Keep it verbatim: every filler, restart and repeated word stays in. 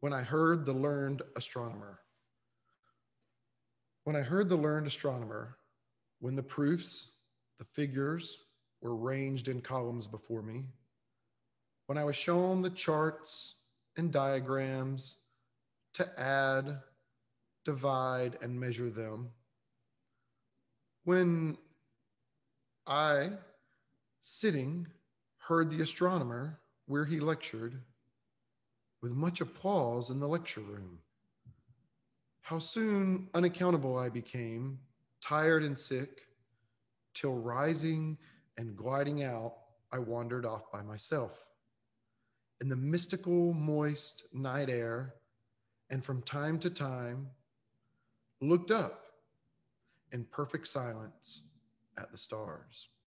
when I heard the learned astronomer. When I heard the learned astronomer, when the proofs, the figures were ranged in columns before me, when I was shown the charts and diagrams to add, divide, and measure them, when I, sitting, heard the astronomer where he lectured, with much applause in the lecture room. How soon unaccountable I became, tired and sick, till rising and gliding out, I wandered off by myself. In the mystical, moist night air, and from time to time, looked up in perfect silence at the stars.